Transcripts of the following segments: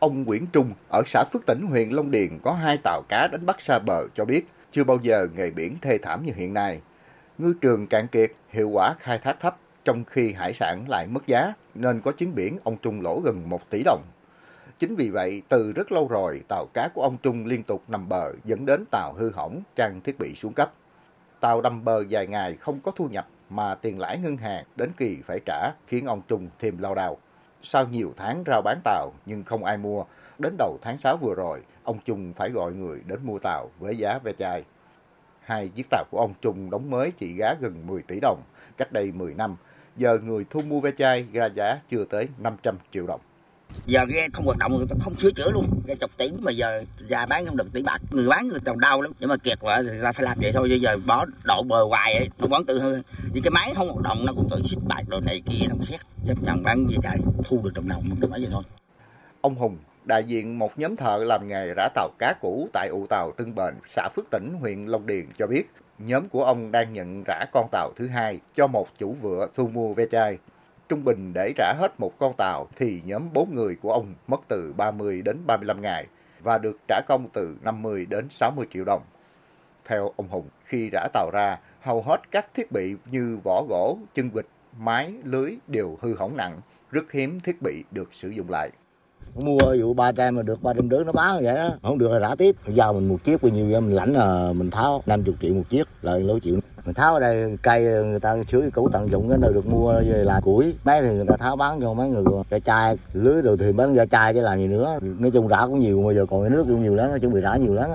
Ông Nguyễn Trung ở xã Phước Tỉnh, huyện Long Điền có 2 tàu cá đánh bắt xa bờ cho biết chưa bao giờ nghề biển thê thảm như hiện nay. Ngư trường cạn kiệt, hiệu quả khai thác thấp, trong khi hải sản lại mất giá, nên có chuyến biển ông Trung lỗ gần 1 tỷ đồng. Chính vì vậy, từ rất lâu rồi, tàu cá của ông Trung liên tục nằm bờ dẫn đến tàu hư hỏng, trang thiết bị xuống cấp. Tàu nằm bờ vài ngày không có thu nhập mà tiền lãi ngân hàng đến kỳ phải trả khiến ông Trung thêm lao đao. Sau nhiều tháng rao bán tàu nhưng không ai mua, đến đầu tháng 6 vừa rồi, ông Trung phải gọi người đến mua tàu với giá ve chai. 2 chiếc tàu của ông Trung đóng mới trị giá gần 10 tỷ đồng, cách đây 10 năm. Giờ người thu mua ve chai ra giá chưa tới 500 triệu đồng. Giờ ghe không hoạt động, người ta không sửa chữa luôn, ghe chọc tiếng mà giờ ra bán không được tỷ bạc, người bán người tàu đau lắm, nhưng mà kiệt quá thì ta phải làm vậy thôi, giờ bỏ đổ bờ hoài ấy, nó vẫn tự hư, vì cái máy không hoạt động nó cũng tự xích bạc đồ này kia, nó xét chấp nhận bán về chạy thu được đồng nào cũng được mấy vậy thôi. Ông Hùng, đại diện một nhóm thợ làm nghề rã tàu cá cũ tại ụ tàu Tân Bệnh, xã Phước Tỉnh, huyện Long Điền cho biết nhóm của ông đang nhận rã con tàu thứ 2 cho một chủ vựa thu mua ve chai. Trung bình để trả hết một con tàu thì nhóm 4 người của ông mất từ 30 đến 35 ngày và được trả công từ 50 đến 60 triệu đồng. Theo ông Hùng, khi rã tàu ra, hầu hết các thiết bị như vỏ gỗ, chân vịt, mái, lưới đều hư hỏng nặng, rất hiếm thiết bị được sử dụng lại. Mua vụ 300 mà được 300 rưỡi nó báo vậy đó, không được là rã tiếp. Giao mình một chiếc bao nhiêu mình lãnh là mình tháo 50 triệu một chiếc, lợi lỗ chịu. Mình tháo ở đây cây người ta chứa cũ tận dụng cái nơi được mua về là củi, mấy thì người ta tháo bán cho mấy người ve chai, lưới đồ thì bán ve chai chứ làm gì nữa. Nói chung rã cũng nhiều mà giờ còn nước cũng nhiều lắm, nó chuẩn bị rã nhiều lắm.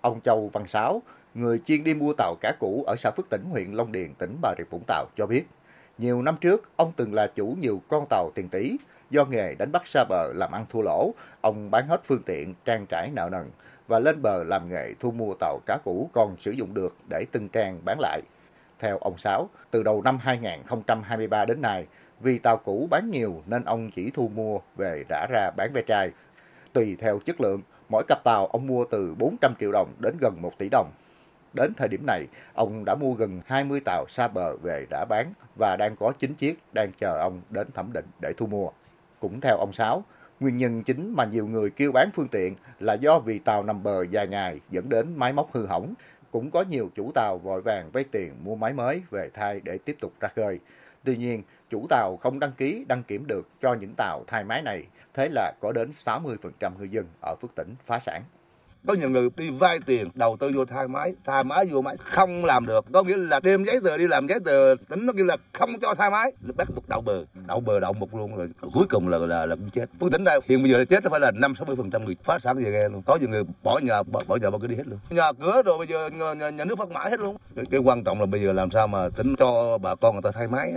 Ông Châu Văn Sáu, người chuyên đi mua tàu cá cũ ở xã Phước Tỉnh, huyện Long Điền, tỉnh Bà Rịa Vũng Tàu cho biết, nhiều năm trước ông từng là chủ nhiều con tàu tiền tỷ. Do nghề đánh bắt xa bờ làm ăn thua lỗ, ông bán hết phương tiện trang trải nợ nần và lên bờ làm nghề thu mua tàu cá cũ còn sử dụng được để tân trang bán lại. Theo ông Sáu, từ đầu năm 2023 đến nay, vì tàu cũ bán nhiều nên ông chỉ thu mua về rã ra bán ve chai. Tùy theo chất lượng, mỗi cặp tàu ông mua từ 400 triệu đồng đến gần 1 tỷ đồng. Đến thời điểm này, ông đã mua gần 20 tàu xa bờ về rã bán và đang có 9 chiếc đang chờ ông đến thẩm định để thu mua. Cũng theo ông Sáu, nguyên nhân chính mà nhiều người kêu bán phương tiện là do vì tàu nằm bờ vài ngày dẫn đến máy móc hư hỏng. Cũng có nhiều chủ tàu vội vàng vay tiền mua máy mới về thay để tiếp tục ra khơi. Tuy nhiên, chủ tàu không đăng ký đăng kiểm được cho những tàu thay máy này, thế là có đến 60% ngư dân ở Phước Tỉnh phá sản. Có nhiều người đi vay tiền đầu tư vô thay máy vô máy không làm được, có nghĩa là đem giấy tờ đi làm giấy tờ tính nó kêu là không cho thay máy, bắt buộc đậu bờ đậu mục luôn rồi cuối cùng là chết. Phước Tỉnh đây hiện bây giờ là chết phải là 50-60% người phá sản về ghe luôn, có nhiều người bỏ nhà bỏ cửa đi hết luôn, nhà cửa rồi bây giờ nhà nước phát mãi hết luôn. Cái quan trọng là bây giờ làm sao mà tính cho bà con người ta thay máy.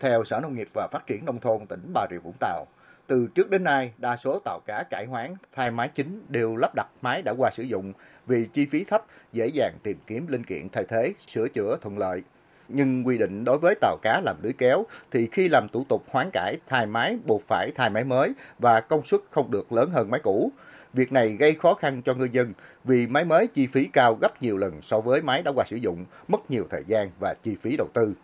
Theo Sở Nông nghiệp và Phát triển Nông thôn tỉnh Bà Rịa Vũng Tàu, từ trước đến nay, đa số tàu cá cải hoán, thay máy chính đều lắp đặt máy đã qua sử dụng vì chi phí thấp, dễ dàng tìm kiếm linh kiện thay thế, sửa chữa thuận lợi. Nhưng quy định đối với tàu cá làm lưới kéo thì khi làm thủ tục hoán cải, thay máy buộc phải thay máy mới và công suất không được lớn hơn máy cũ. Việc này gây khó khăn cho ngư dân vì máy mới chi phí cao gấp nhiều lần so với máy đã qua sử dụng, mất nhiều thời gian và chi phí đầu tư.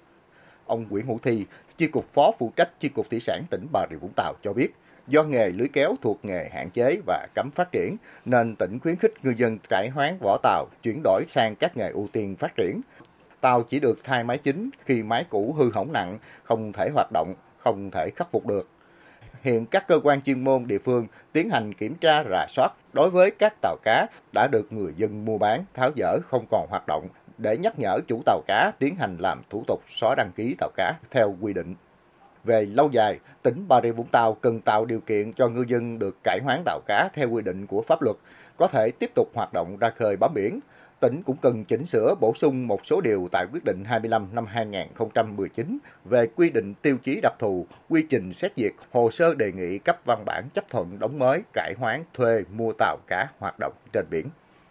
Ông Nguyễn Hữu Thi, chi cục phó phụ trách chi cục thủy sản tỉnh Bà Rịa Vũng Tàu cho biết, do nghề lưới kéo thuộc nghề hạn chế và cấm phát triển, nên tỉnh khuyến khích ngư dân cải hoán vỏ tàu, chuyển đổi sang các nghề ưu tiên phát triển. Tàu chỉ được thay máy chính khi máy cũ hư hỏng nặng, không thể hoạt động, không thể khắc phục được. Hiện các cơ quan chuyên môn địa phương tiến hành kiểm tra rà soát đối với các tàu cá đã được người dân mua bán, tháo dỡ không còn hoạt động, để nhắc nhở chủ tàu cá tiến hành làm thủ tục xóa đăng ký tàu cá theo quy định. Về lâu dài, tỉnh Bà Rịa Vũng Tàu cần tạo điều kiện cho ngư dân được cải hoán tàu cá theo quy định của pháp luật, có thể tiếp tục hoạt động ra khơi bám biển. Tỉnh cũng cần chỉnh sửa bổ sung một số điều tại Quyết định 25 năm 2019 về quy định tiêu chí đặc thù, quy trình xét duyệt, hồ sơ đề nghị cấp văn bản chấp thuận đóng mới, cải hoán, thuê, mua tàu cá hoạt động trên biển.